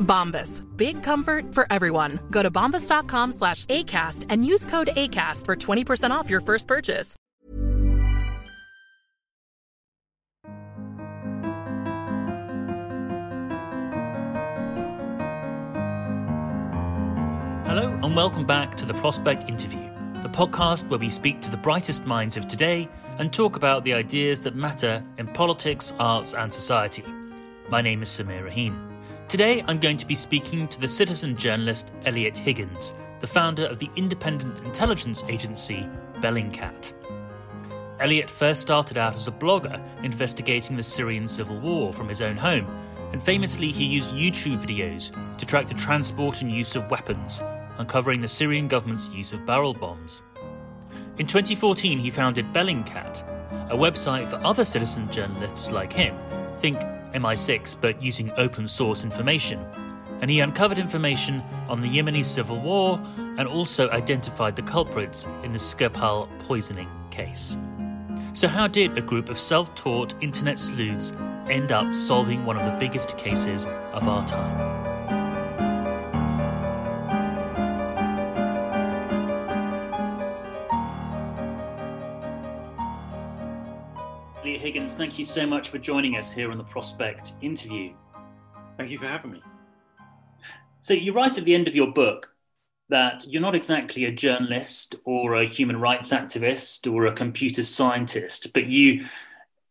Bombas. Big comfort for everyone. Go to bombas.com/ACAST and use code ACAST for 20% off your first purchase. Hello and welcome back to the Prospect Interview, the podcast where we speak to the brightest minds of today and talk about the ideas that matter in politics, arts and society. My name is Sameer Rahim. Today I'm going to be speaking to the citizen journalist Elliot Higgins, the founder of the independent intelligence agency Bellingcat. Elliot first started out as a blogger investigating the Syrian civil war from his own home, and famously he used YouTube videos to track the transport and use of weapons, uncovering the Syrian government's use of barrel bombs. In 2014, he founded Bellingcat, a website for other citizen journalists like him, think MI6, but using open source information, and he uncovered information on the Yemeni Civil War and also identified the culprits in the Skripal poisoning case. So how did a group of self-taught internet sleuths end up solving one of the biggest cases of our time? Higgins, thank you so much for joining us here on the Prospect Interview. Thank you for having me. So you write at the end of your book that you're not exactly a journalist or a human rights activist or a computer scientist, but you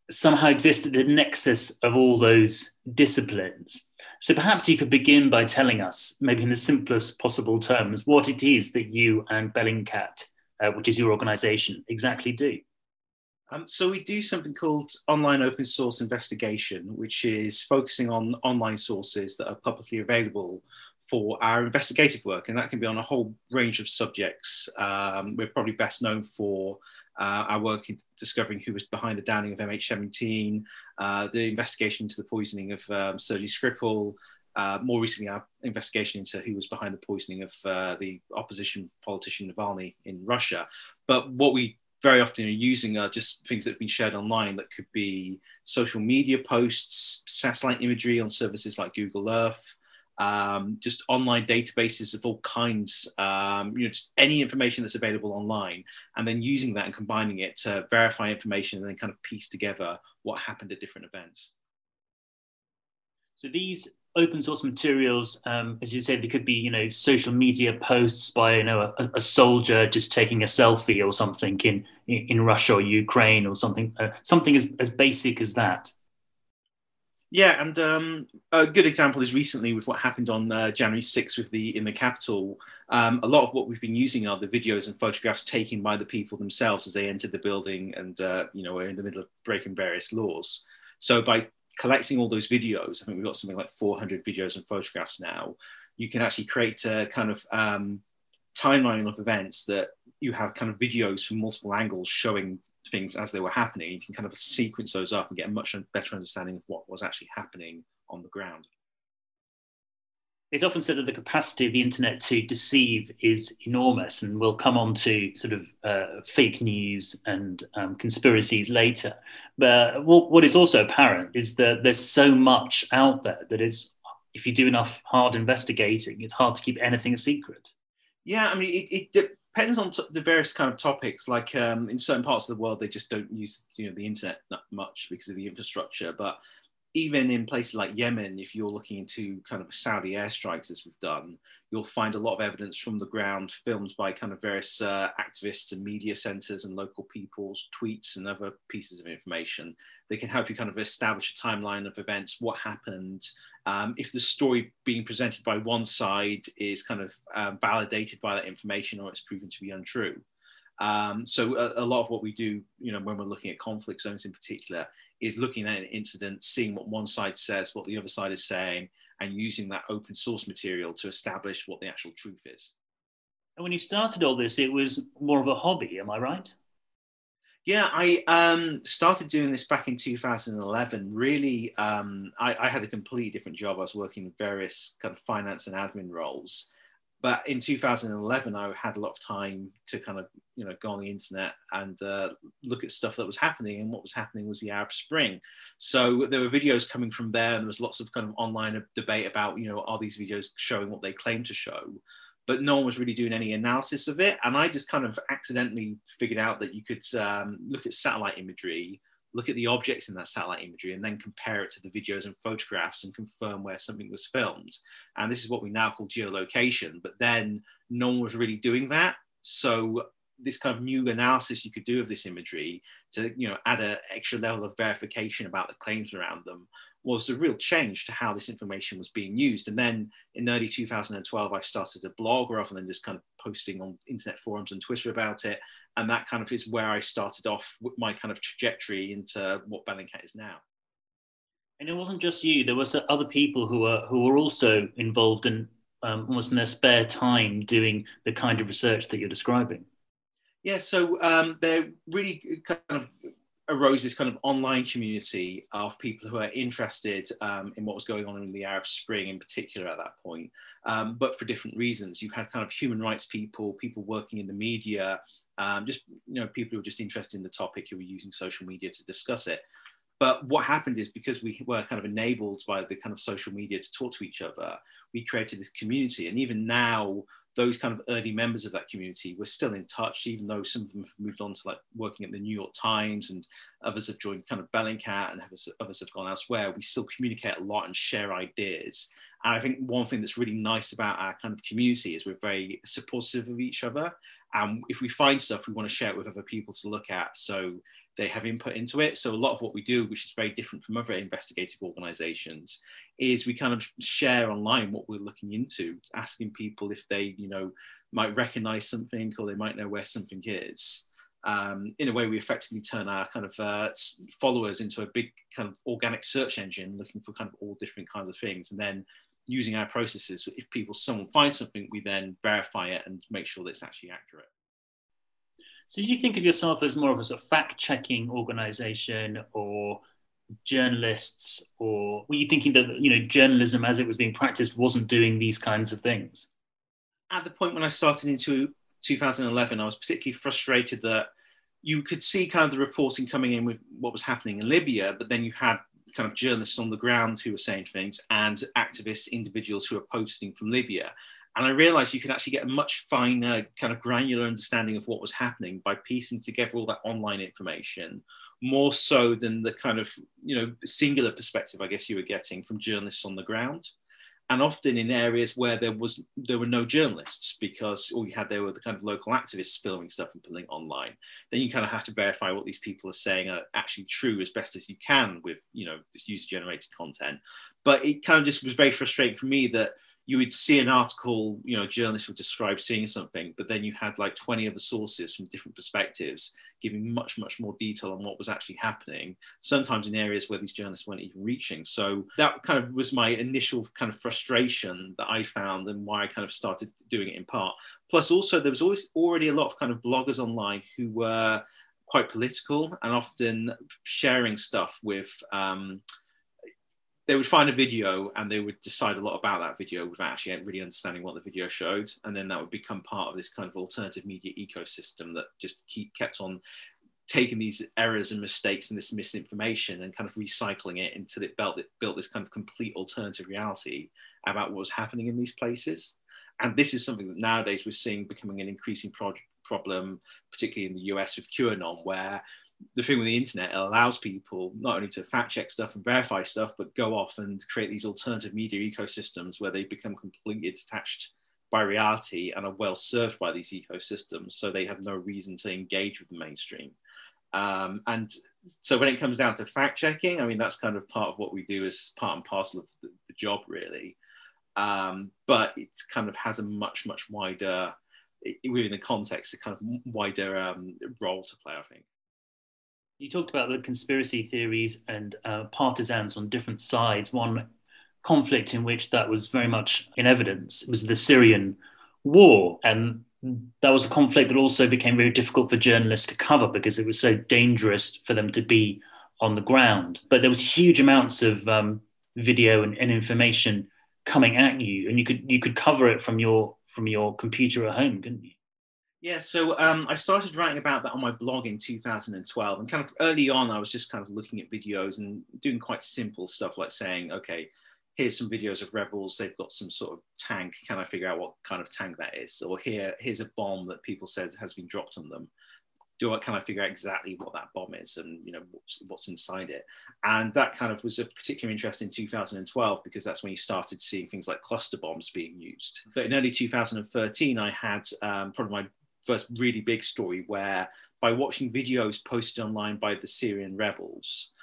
somehow exist at the nexus of all those disciplines. So perhaps you could begin by telling us, maybe in the simplest possible terms, what it is that you and Bellingcat, which is your organisation, exactly do. So we do something called online open source investigation, which is focusing on online sources that are publicly available for our investigative work. And that can be on a whole range of subjects. We're probably best known for our work in discovering who was behind the downing of MH17, the investigation into the poisoning of Sergei Skripal, more recently our investigation into who was behind the poisoning of the opposition politician Navalny in Russia. But what we very often are using are just things that have been shared online that could be social media posts, satellite imagery on services like Google Earth, just online databases of all kinds, just any information that's available online, and then using that and combining it to verify information and then kind of piece together what happened at different events. So these open source materials, as you said, they could be, social media posts by, a soldier just taking a selfie or something in Russia or Ukraine or something as basic as that. Yeah, and a good example is recently with what happened on January 6th in the Capitol. A lot of what we've been using are the videos and photographs taken by the people themselves as they entered the building and, were in the middle of breaking various laws. So by collecting all those videos, I think we've got something like 400 videos and photographs now, you can actually create a kind of timeline of events that you have kind of videos from multiple angles showing things as they were happening. You can kind of sequence those up and get a much better understanding of what was actually happening on the ground. It's often said that the capacity of the internet to deceive is enormous, and we'll come on to sort of fake news and conspiracies later. But what is also apparent is that there's so much out there that if you do enough hard investigating, it's hard to keep anything a secret. Yeah, I mean, it depends on the various kind of topics. Like in certain parts of the world, they just don't use the internet that much because of the infrastructure, but even in places like Yemen, if you're looking into kind of Saudi airstrikes as we've done, you'll find a lot of evidence from the ground, filmed by kind of various activists and media centers and local people's tweets and other pieces of information. They can help you kind of establish a timeline of events, what happened. If the story being presented by one side is kind of validated by that information, or it's proven to be untrue. So a lot of what we do, you know, when we're looking at conflict zones in particular, is looking at an incident, seeing what one side says, what the other side is saying, and using that open source material to establish what the actual truth is. And when you started all this, it was more of a hobby, am I right? Yeah, I started doing this back in 2011. Really, I had a completely different job. I was working in various kind of finance and admin roles. But in 2011, I had a lot of time to kind of, you know, go on the internet and look at stuff that was happening. And what was happening was the Arab Spring. So there were videos coming from there, and there was lots of kind of online debate about, you know, are these videos showing what they claim to show? But no one was really doing any analysis of it. And I just kind of accidentally figured out that you could look at satellite imagery, look at the objects in that satellite imagery, and then compare it to the videos and photographs and confirm where something was filmed. And this is what we now call geolocation, but then no one was really doing that. So this kind of new analysis you could do of this imagery to, you know, add an extra level of verification about the claims around them was a real change to how this information was being used. And then in early 2012, I started a blog rather than just kind of posting on internet forums and Twitter about it. And that kind of is where I started off with my kind of trajectory into what Bellingcat is now. And it wasn't just you, there was other people who were also involved in almost in their spare time doing the kind of research that you're describing. Yeah, so they're really kind of arose this kind of online community of people who are interested in what was going on in the Arab Spring in particular at that point, but for different reasons. You had kind of human rights people, people working in the media, just, you know, people who were just interested in the topic who were using social media to discuss it. But what happened is, because we were kind of enabled by the kind of social media to talk to each other, we created this community. And even now, those kind of early members of that community were still in touch, even though some of them have moved on to like working at the New York Times, and others have joined kind of Bellingcat, and others have gone elsewhere. We still communicate a lot and share ideas. And I think one thing that's really nice about our kind of community is we're very supportive of each other. And if we find stuff, we want to share it with other people to look at, so they have input into it. So a lot of what we do, which is very different from other investigative organizations, is we kind of share online what we're looking into, asking people if they, you know, might recognize something, or they might know where something is. In a way, we effectively turn our kind of followers into a big kind of organic search engine, looking for kind of all different kinds of things. And then using our processes, if someone finds something, we then verify it and make sure that it's actually accurate. So do you think of yourself as more of a sort of fact-checking organisation, or journalists, or were you thinking that, you know, journalism as it was being practised wasn't doing these kinds of things? At the point when I started in 2011, I was particularly frustrated that you could see kind of the reporting coming in with what was happening in Libya, but then you had kind of journalists on the ground who were saying things, and activists, individuals who are posting from Libya. And I realized you could actually get a much finer kind of granular understanding of what was happening by piecing together all that online information, more so than the kind of, you know, singular perspective, I guess, you were getting from journalists on the ground. And often in areas where there were no journalists, because all you had there were the kind of local activists spilling stuff and putting it online. Then you kind of have to verify what these people are saying are actually true as best as you can with, you know, this user-generated content. But it kind of just was very frustrating for me that you would see an article, you know, journalists would describe seeing something, but then you had like 20 other sources from different perspectives giving much, much more detail on what was actually happening, sometimes in areas where these journalists weren't even reaching. So that kind of was my initial kind of frustration that I found, and why I kind of started doing it in part. Plus also there was always already a lot of kind of bloggers online who were quite political and often sharing stuff with, they would find a video and they would decide a lot about that video without actually really understanding what the video showed. And then that would become part of this kind of alternative media ecosystem that just kept on taking these errors and mistakes and this misinformation and kind of recycling it until it built this kind of complete alternative reality about what was happening in these places. And this is something that nowadays we're seeing becoming an increasing problem, particularly in the US with QAnon, where the thing with the internet, it allows people not only to fact check stuff and verify stuff, but go off and create these alternative media ecosystems where they become completely detached by reality and are well served by these ecosystems. So they have no reason to engage with the mainstream. And so when it comes down to fact checking, I mean, that's kind of part of what we do as part and parcel of the job, really. But it kind of has a much, much wider, within the context, a kind of wider role to play, I think. You talked about the conspiracy theories and partisans on different sides. One conflict in which that was very much in evidence was the Syrian war. And that was a conflict that also became very difficult for journalists to cover because it was so dangerous for them to be on the ground. But there was huge amounts of video and information coming at you, and you could cover it from your computer at home, couldn't you? Yeah, so I started writing about that on my blog in 2012, and kind of early on, I was just kind of looking at videos and doing quite simple stuff like saying, okay, here's some videos of rebels, they've got some sort of tank, can I figure out what kind of tank that is? Or here's a bomb that people said has been dropped on them. Can I figure out exactly what that bomb is and, you know, what's inside it? And that kind of was of particular interest in 2012 because that's when you started seeing things like cluster bombs being used. But in early 2013, I had probably my first really big story where, by watching videos posted online by the Syrian rebels,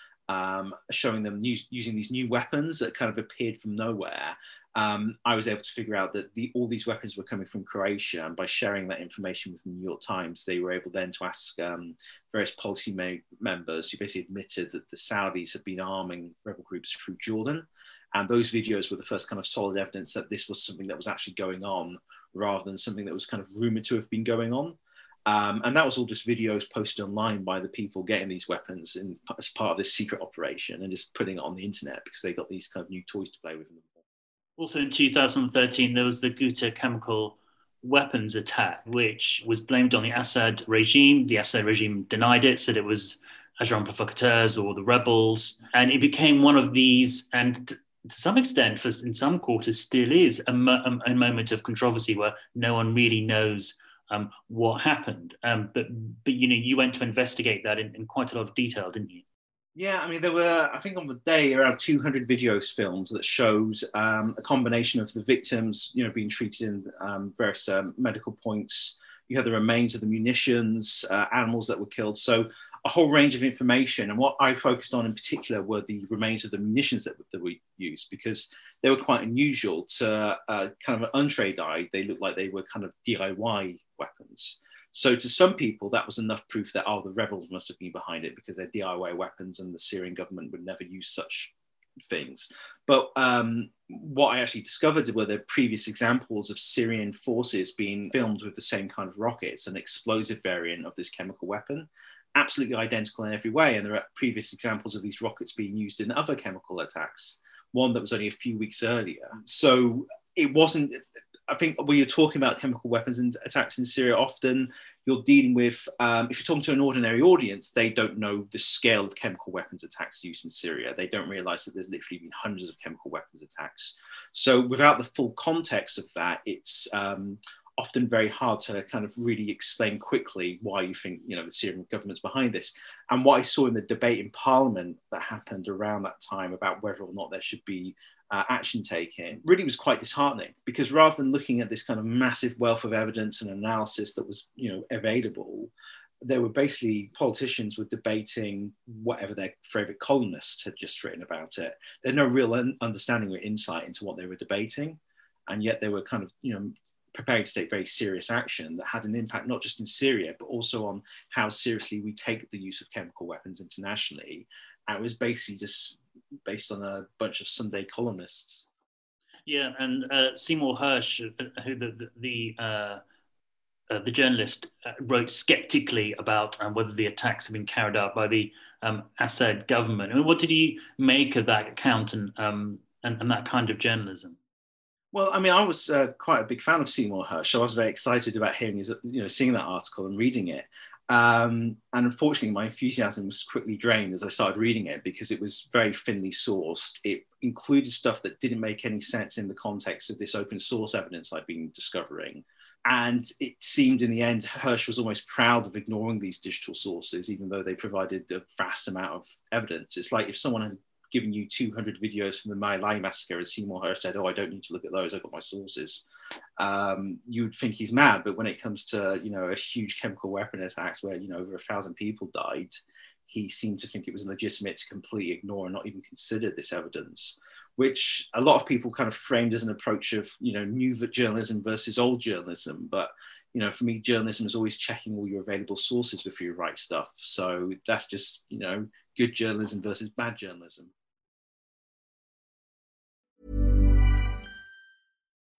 showing them using these new weapons that kind of appeared from nowhere, I was able to figure out that all these weapons were coming from Croatia. And by sharing that information with the New York Times, they were able then to ask various policy members who basically admitted that the Saudis had been arming rebel groups through Jordan. And those videos were the first kind of solid evidence that this was something that was actually going on rather than something that was kind of rumored to have been going on. And that was all just videos posted online by the people getting these weapons as part of this secret operation and just putting it on the internet because they got these kind of new toys to play with them. Also in 2013, there was the Ghouta chemical weapons attack, which was blamed on the Assad regime. The Assad regime denied it, said it was agents provocateurs or the rebels. And it became one of these, and to some extent, in some quarters, still is a moment of controversy where no one really knows what happened. But you know, you went to investigate that in quite a lot of detail, didn't you? Yeah, I mean, there were, I think on the day, around 200 videos filmed that showed a combination of the victims, you know, being treated in various medical points. You had the remains of the munitions, animals that were killed. So a whole range of information. And what I focused on in particular were the remains of the munitions that were used, because they were quite unusual to kind of an untrained eye. They looked like they were kind of DIY weapons. So to some people, that was enough proof that, oh, the rebels must have been behind it because they're DIY weapons and the Syrian government would never use such things. But what I actually discovered were the previous examples of Syrian forces being filmed with the same kind of rockets, an explosive variant of this chemical weapon, absolutely identical in every way. And there are previous examples of these rockets being used in other chemical attacks, one that was only a few weeks earlier. So it wasn't... I think when you're talking about chemical weapons and attacks in Syria, often you're dealing with, if you're talking to an ordinary audience, they don't know the scale of chemical weapons attacks used in Syria. They don't realize that there's literally been hundreds of chemical weapons attacks. So without the full context of that, it's often very hard to kind of really explain quickly why you think, you know, the Syrian government's behind this. And what I saw in the debate in Parliament that happened around that time about whether or not there should be action taken really was quite disheartening, because rather than looking at this kind of massive wealth of evidence and analysis that was, you know, available, there were basically politicians were debating whatever their favourite columnist had just written about it. They had no real understanding or insight into what they were debating, and yet they were kind of, you know, preparing to take very serious action that had an impact not just in Syria but also on how seriously we take the use of chemical weapons internationally. And it was basically just based on a bunch of Sunday columnists. Yeah, and Seymour Hersh, who the journalist, wrote skeptically about whether the attacks had been carried out by the Assad government. I mean, what did you make of that account and that kind of journalism? Well, I mean, I was quite a big fan of Seymour Hersh. I was very excited about hearing his, you know, seeing that article and reading it. And unfortunately, my enthusiasm was quickly drained as I started reading it, because it was very thinly sourced. It included stuff that didn't make any sense in the context of this open source evidence I've been discovering. And it seemed in the end, Hersh was almost proud of ignoring these digital sources, even though they provided a vast amount of evidence. It's like if someone had given you 200 videos from the My Lai Massacre and Seymour Hersh said, oh, I don't need to look at those, I've got my sources. You would think he's mad, but when it comes to, you know, a huge chemical weapon attacks where, you know, over 1,000 people died, he seemed to think it was legitimate to completely ignore and not even consider this evidence, which a lot of people kind of framed as an approach of, you know, new journalism versus old journalism. But, you know, for me, journalism is always checking all your available sources before you write stuff. So that's just, you know, good journalism versus bad journalism.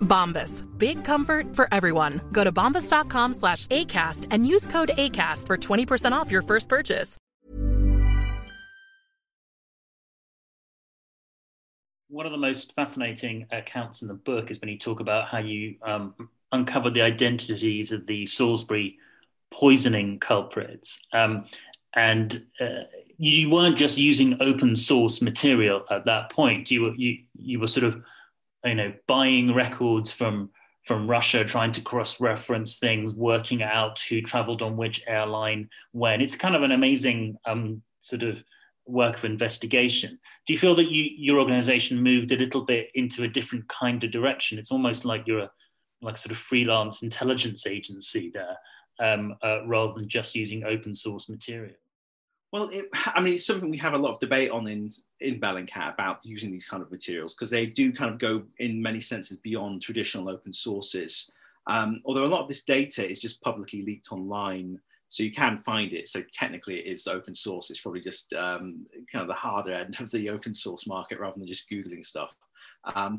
Bombas. Big comfort for everyone. Go to bombas.com/ACAST and use code ACAST for 20% off your first purchase. One of the most fascinating accounts in the book is when you talk about how you uncovered the identities of the Salisbury poisoning culprits. And you weren't just using open source material at that point. You were sort of, you know, buying records from Russia, trying to cross-reference things, working out who traveled on which airline when. It's kind of an amazing sort of work of investigation. Do you feel that your organization moved a little bit into a different kind of direction? It's almost like you're a sort of freelance intelligence agency there, rather than just using open source material. Well, it's something we have a lot of debate on in Bellingcat about using these kind of materials, because they do kind of go in many senses beyond traditional open sources. Although a lot of this data is just publicly leaked online, so you can find it. So technically it is open source. It's probably just kind of the harder end of the open source market rather than just Googling stuff.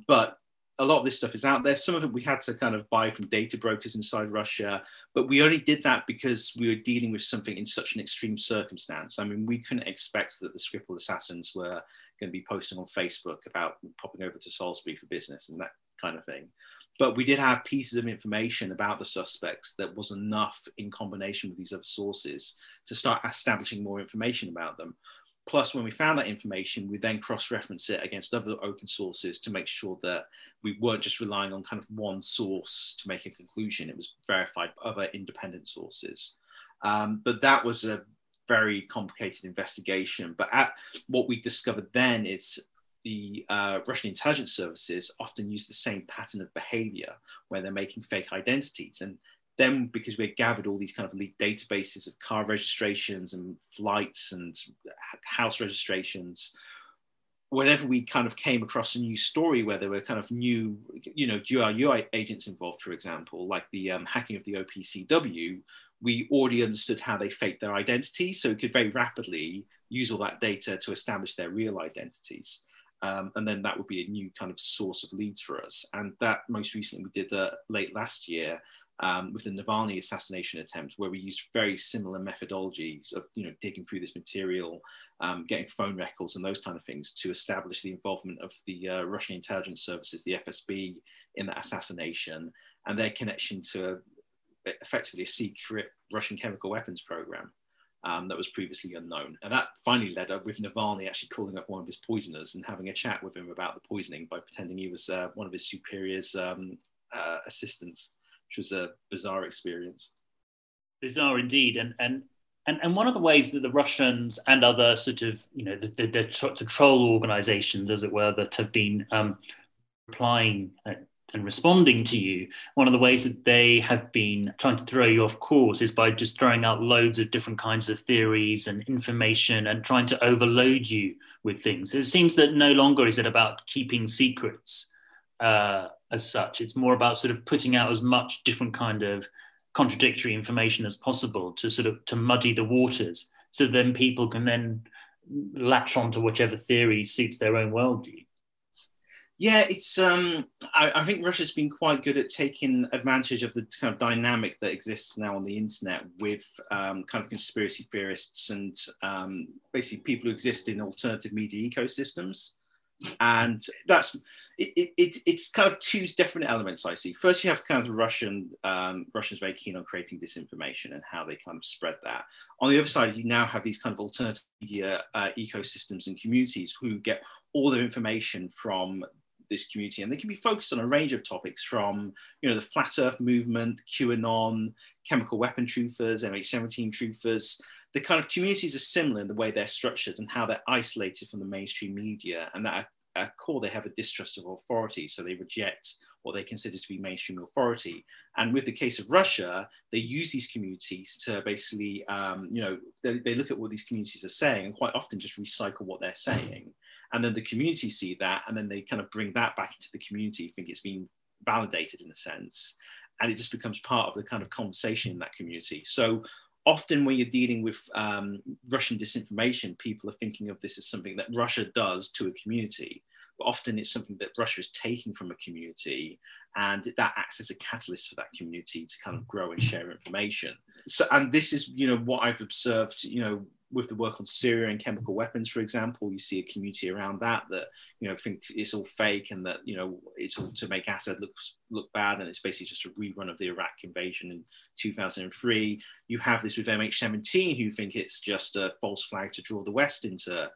But a lot of this stuff is out there. Some of it we had to kind of buy from data brokers inside Russia, but we only did that because we were dealing with something in such an extreme circumstance. I mean, we couldn't expect that the Skripal assassins were going to be posting on Facebook about popping over to Salisbury for business and that kind of thing. But we did have pieces of information about the suspects that was enough in combination with these other sources to start establishing more information about them. Plus, when we found that information, we then cross-reference it against other open sources to make sure that we weren't just relying on kind of one source to make a conclusion. It was verified by other independent sources. But that was a very complicated investigation. But what we discovered then is the Russian intelligence services often use the same pattern of behavior where they're making fake identities. And then, because we had gathered all these kind of leaked databases of car registrations and flights and house registrations, whenever we kind of came across a new story where there were kind of new, you know, GRU agents involved, for example, like the hacking of the OPCW, we already understood how they faked their identity. So we could very rapidly use all that data to establish their real identities. And then that would be a new kind of source of leads for us. And that most recently we did late last year, with the Navalny assassination attempt, where we used very similar methodologies of, you know, digging through this material, getting phone records and those kind of things to establish the involvement of the Russian intelligence services, the FSB, in the assassination and their connection to effectively a secret Russian chemical weapons program that was previously unknown. And that finally led up with Navalny actually calling up one of his poisoners and having a chat with him about the poisoning by pretending he was one of his superior's assistants. Which was a bizarre experience. Bizarre indeed. And one of the ways that the Russians and other sort of, you know, the troll organizations, as it were, that have been applying and responding to you, one of the ways that they have been trying to throw you off course is by just throwing out loads of different kinds of theories and information and trying to overload you with things. It seems that no longer is it about keeping secrets as such. It's more about sort of putting out as much different kind of contradictory information as possible to sort of to muddy the waters, so then people can then latch on to whichever theory suits their own worldview. Yeah, it's. I think Russia's been quite good at taking advantage of the kind of dynamic that exists now on the internet with kind of conspiracy theorists and basically people who exist in alternative media ecosystems, and that's it's kind of two different elements I see. First, you have kind of the Russians very keen on creating disinformation and how they kind of spread that. On the other side, you now have these kind of alternative media ecosystems and communities who get all their information from this community, and they can be focused on a range of topics, from, you know, the flat earth movement, QAnon, chemical weapon truthers, MH17 truthers. The kind of communities are similar in the way they're structured and how they're isolated from the mainstream media, and that at core they have a distrust of authority, so they reject what they consider to be mainstream authority. And with the case of Russia, they use these communities to basically, you know, they look at what these communities are saying and quite often just recycle what they're saying. And then the community see that, and then they kind of bring that back into the community, think it's been validated in a sense. And it just becomes part of the kind of conversation in that community. So often when you're dealing with Russian disinformation, people are thinking of this as something that Russia does to a community, but often it's something that Russia is taking from a community, and that acts as a catalyst for that community to kind of grow and share information. So, and this is, you know, what I've observed, you know, with the work on Syria and chemical weapons, for example. You see a community around that, you know, think it's all fake and that, you know, it's all to make Assad look bad, and it's basically just a rerun of the Iraq invasion in 2003. You have this with MH17, who think it's just a false flag to draw the West into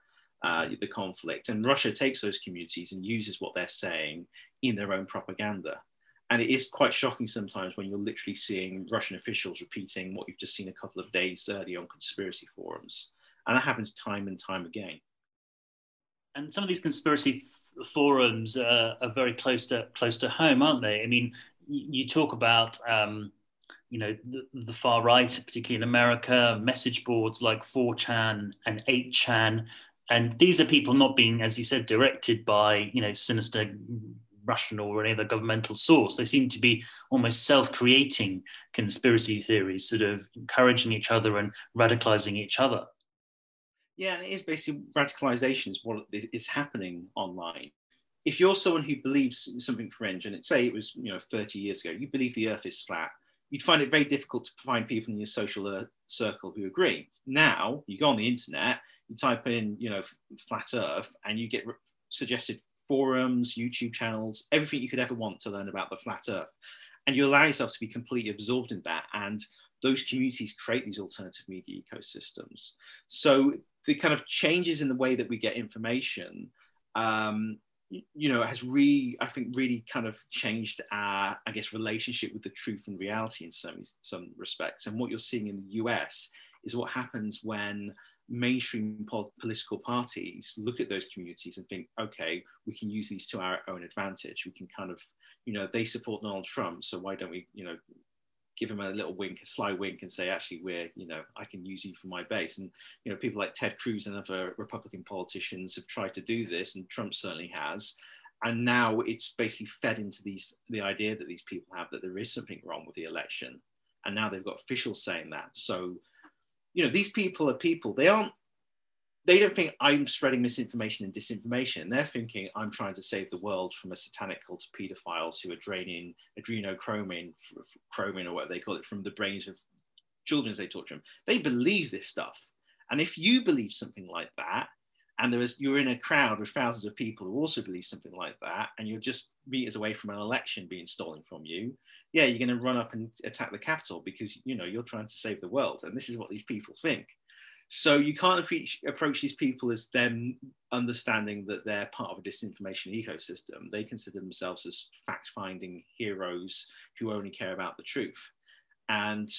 the conflict. And Russia takes those communities and uses what they're saying in their own propaganda. And it is quite shocking sometimes when you're literally seeing Russian officials repeating what you've just seen a couple of days earlier on conspiracy forums. And that happens time and time again. And some of these conspiracy forums are very close to home, aren't they? I mean, you talk about, you know, the far right, particularly in America, message boards like 4chan and 8chan. And these are people not being, as you said, directed by, you know, sinister Russian or any other governmental source. They seem to be almost self-creating conspiracy theories, sort of encouraging each other and radicalizing each other. Yeah, and it is basically radicalization is what is happening online. If you're someone who believes something fringe, and say it was, you know, 30 years ago, you believe the earth is flat, you'd find it very difficult to find people in your social circle who agree. Now, you go on the internet, you type in, you know, flat earth, and you get suggested forums, YouTube channels, everything you could ever want to learn about the flat earth. And you allow yourself to be completely absorbed in that. And those communities create these alternative media ecosystems. So the kind of changes in the way that we get information, you know, has really kind of changed our, I guess, relationship with the truth and reality in some respects. And what you're seeing in the US is what happens when mainstream political parties look at those communities and think, okay, we can use these to our own advantage. We can kind of, you know, they support Donald Trump, so why don't we, you know, give him a little wink, a sly wink, and say, actually, we're, you know, I can use you for my base. And, you know, people like Ted Cruz and other Republican politicians have tried to do this, and Trump certainly has. And now it's basically fed into the idea that these people have, that there is something wrong with the election. And now they've got officials saying that. So, you know, these people are people, they don't think I'm spreading misinformation and disinformation. They're thinking I'm trying to save the world from a satanic cult of paedophiles who are draining adrenochromine, or what they call it, from the brains of children as they torture them. They believe this stuff. And if you believe something like that, and you're in a crowd with thousands of people who also believe something like that, and you're just meters away from an election being stolen from you, yeah, you're going to run up and attack the Capitol because, you know, you're trying to save the world. And this is what these people think. So you can't approach these people as them understanding that they're part of a disinformation ecosystem. They consider themselves as fact-finding heroes who only care about the truth. And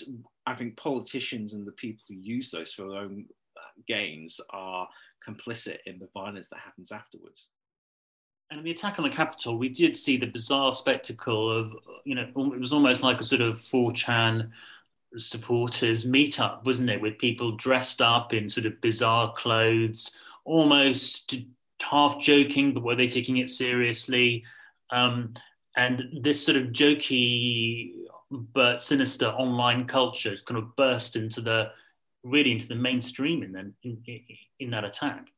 I think politicians and the people who use those for their own gains are complicit in the violence that happens afterwards. And in the attack on the Capitol, we did see the bizarre spectacle of, you know, it was almost like a sort of 4chan supporters meetup, wasn't it? With people dressed up in sort of bizarre clothes, almost half joking, but were they taking it seriously? And this sort of jokey but sinister online culture has kind of burst into the really into the mainstream in that attack.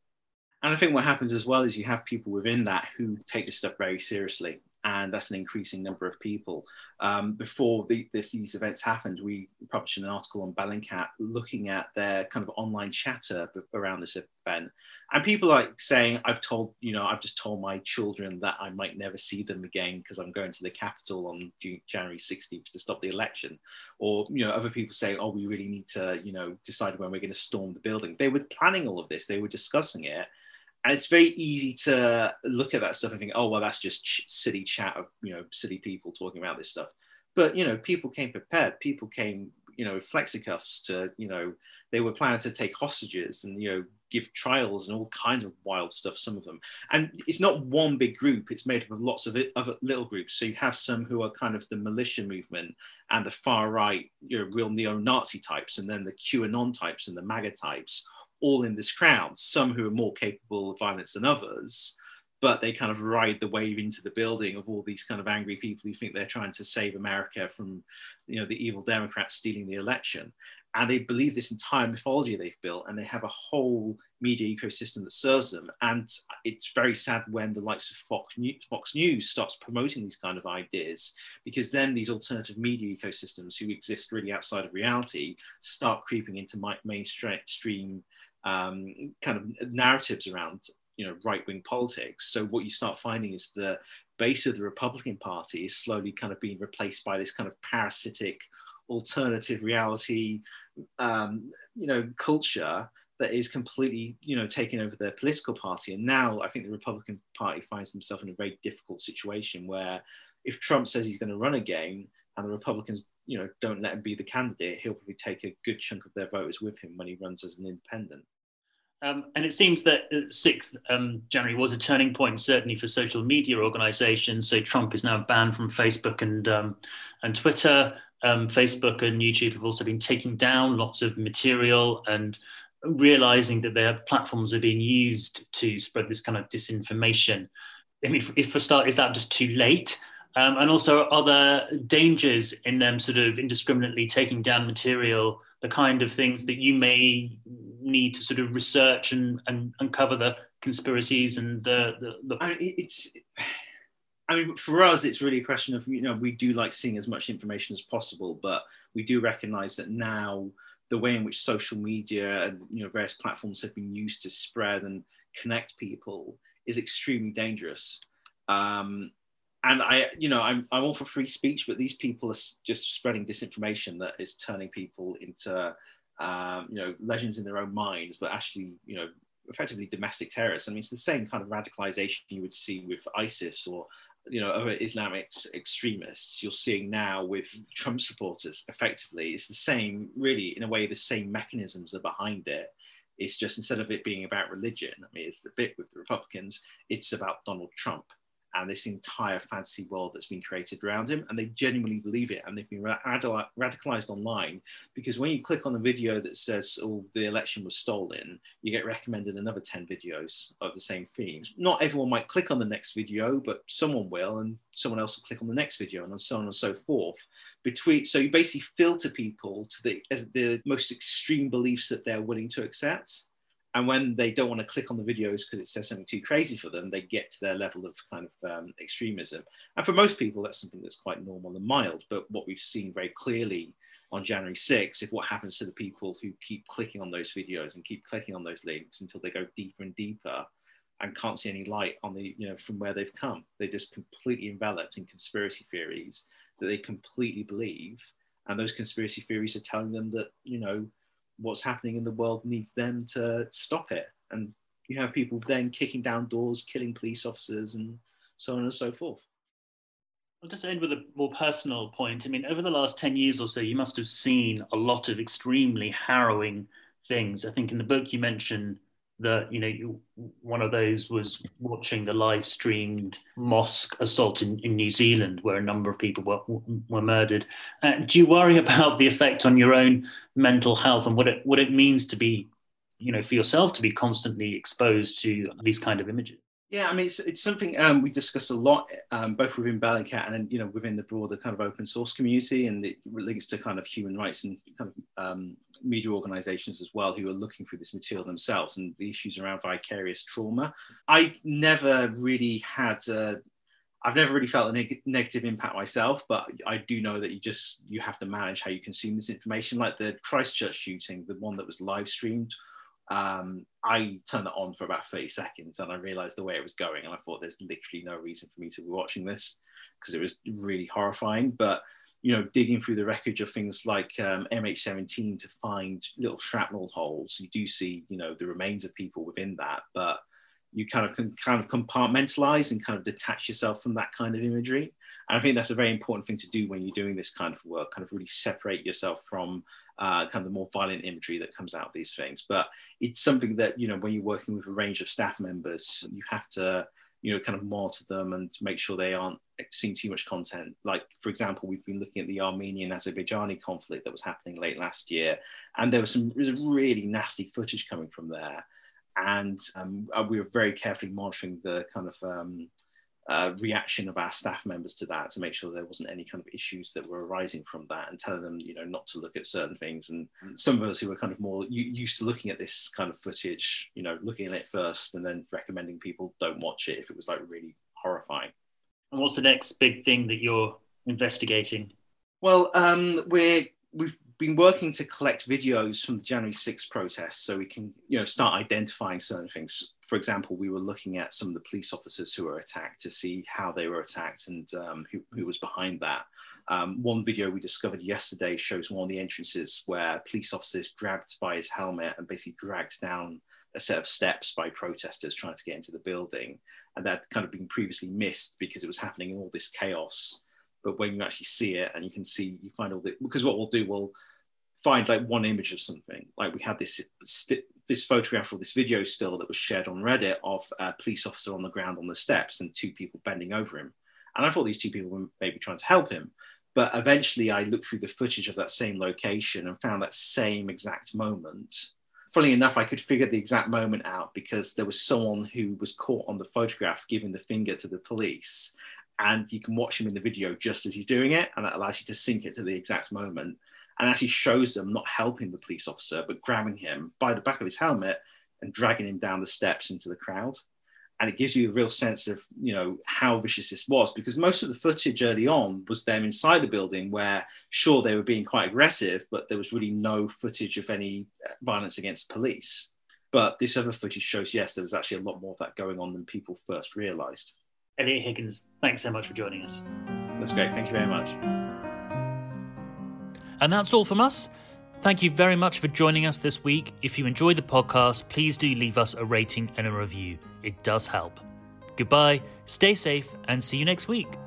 And I think what happens as well is you have people within that who take this stuff very seriously, and that's an increasing number of people. Before these events happened, we published an article on Bellingcat looking at their kind of online chatter around this event. And people like saying, I've just told my children that I might never see them again because I'm going to the Capitol on January 16th to stop the election. Or, you know, other people say, oh, we really need to, you know, decide when we're going to storm the building. They were planning all of this. They were discussing it. And it's very easy to look at that stuff and think, oh, well, that's just silly chat of, you know, silly people talking about this stuff. But, you know, people came prepared. People came, you know, flexicuffs to, you know, they were planning to take hostages and, you know, give trials and all kinds of wild stuff, some of them. And it's not one big group. It's made up of lots of other little groups. So you have some who are kind of the militia movement and the far right, you know, real neo-Nazi types, and then the QAnon types and the MAGA types, all in this crowd, some who are more capable of violence than others, but they kind of ride the wave into the building of all these kind of angry people who think they're trying to save America from, you know, the evil Democrats stealing the election. And they believe this entire mythology they've built, and they have a whole media ecosystem that serves them. And it's very sad when the likes of Fox News starts promoting these kind of ideas, because then these alternative media ecosystems who exist really outside of reality start creeping into mainstream kind of narratives around, you know, right-wing politics. So what you start finding is the base of the Republican Party is slowly kind of being replaced by this kind of parasitic alternative reality, you know, culture that is completely, you know, taking over their political party. And now I think the Republican Party finds themselves in a very difficult situation where if Trump says he's going to run again and the Republicans, you know, don't let him be the candidate, he'll probably take a good chunk of their voters with him when he runs as an independent. And it seems that 6th January was a turning point, certainly for social media organisations. So Trump is now banned from Facebook and Twitter. Facebook and YouTube have also been taking down lots of material and realising that their platforms are being used to spread this kind of disinformation. I mean, if for start, is that just too late? And also, are there dangers in them sort of indiscriminately taking down material, the kind of things that you may need to sort of research and uncover the conspiracies and the... I mean, for us, it's really a question of, you know, we do like seeing as much information as possible, but we do recognise that now the way in which social media and, you know, various platforms have been used to spread and connect people is extremely dangerous. And I'm all for free speech, but these people are just spreading disinformation that is turning people into, you know, legends in their own minds, but actually, you know, effectively domestic terrorists. I mean, it's the same kind of radicalisation you would see with ISIS or, you know, other Islamic extremists you're seeing now with Trump supporters. Effectively, it's the same, really, in a way, the same mechanisms are behind it. It's just instead of it being about religion, I mean, it's a bit with the Republicans, it's about Donald Trump and this entire fantasy world that's been created around him, and they genuinely believe it, and they've been radicalised online, because when you click on a video that says, oh, the election was stolen, you get recommended another 10 videos of the same themes. Not everyone might click on the next video, but someone will, and someone else will click on the next video, and so on and so forth. So you basically filter people to the most extreme beliefs that they're willing to accept. And when they don't want to click on the videos because it says something too crazy for them, they get to their level of kind of extremism. And for most people, that's something that's quite normal and mild. But what we've seen very clearly on January 6th is what happens to the people who keep clicking on those videos and keep clicking on those links until they go deeper and deeper and can't see any light on the, you know, from where they've come. They're just completely enveloped in conspiracy theories that they completely believe. And those conspiracy theories are telling them that, you know, what's happening in the world needs them to stop it. And you have people then kicking down doors, killing police officers, and so on and so forth. I'll just end with a more personal point. I mean, over the last 10 years or so, you must have seen a lot of extremely harrowing things. I think in the book you mention that, one of those was watching the live streamed mosque assault in New Zealand, where a number of people were murdered. Do you worry about the effect on your own mental health and what it means to be, for yourself to be constantly exposed to these kind of images? Yeah, I mean, it's something we discuss a lot, both within Bellingcat and then, within the broader kind of open source community, and it links to kind of human rights and kind of media organizations as well, who are looking through this material themselves, and the issues around vicarious trauma. I've never really felt a negative impact myself, but I do know that you have to manage how you consume this information. Like the Christchurch shooting, the one that was live streamed, I turned it on for about 30 seconds and I realized the way it was going, and I thought there's literally no reason for me to be watching this, because it was really horrifying. But digging through the wreckage of things like MH17 to find little shrapnel holes, you do see the remains of people within that, but you kind of compartmentalize and kind of detach yourself from that kind of imagery. And I think that's a very important thing to do when you're doing this kind of work, kind of really separate yourself from kind of the more violent imagery that comes out of these things. But it's something that, when you're working with a range of staff members, you have to, kind of monitor them and make sure they aren't seeing too much content. Like, for example, we've been looking at the Armenian-Azerbaijani conflict that was happening late last year. And there was really nasty footage coming from there. And we were very carefully monitoring the kind of reaction of our staff members to that, to make sure there wasn't any kind of issues that were arising from that, and telling them, not to look at certain things. And some of us who were kind of more used to looking at this kind of footage, looking at it first and then recommending people don't watch it if it was like really horrifying. And what's the next big thing that you're investigating? Well, we've been working to collect videos from the January 6th protests so we can, start identifying certain things. For example, we were looking at some of the police officers who were attacked to see how they were attacked and who was behind that. One video we discovered yesterday shows one of the entrances where police officers grabbed by his helmet and basically dragged down a set of steps by protesters trying to get into the building. And that had kind of been previously missed because it was happening in all this chaos. But when you actually see it, and you find all the, because what we'll do, we'll find like one image of something. Like, we had this photograph or this video still that was shared on Reddit of a police officer on the ground on the steps and two people bending over him. And I thought these two people were maybe trying to help him. But eventually I looked through the footage of that same location and found that same exact moment. Funnily enough, I could figure the exact moment out because there was someone who was caught on the photograph giving the finger to the police. And you can watch him in the video just as he's doing it, and that allows you to sync it to the exact moment, and actually shows them not helping the police officer, but grabbing him by the back of his helmet and dragging him down the steps into the crowd. And it gives you a real sense of, how vicious this was, because most of the footage early on was them inside the building where, sure, they were being quite aggressive, but there was really no footage of any violence against police. But this other footage shows, yes, there was actually a lot more of that going on than people first realized. Elliot Higgins, thanks so much for joining us. That's great. Thank you very much. And that's all from us. Thank you very much for joining us this week. If you enjoyed the podcast, please do leave us a rating and a review. It does help. Goodbye, stay safe, and see you next week.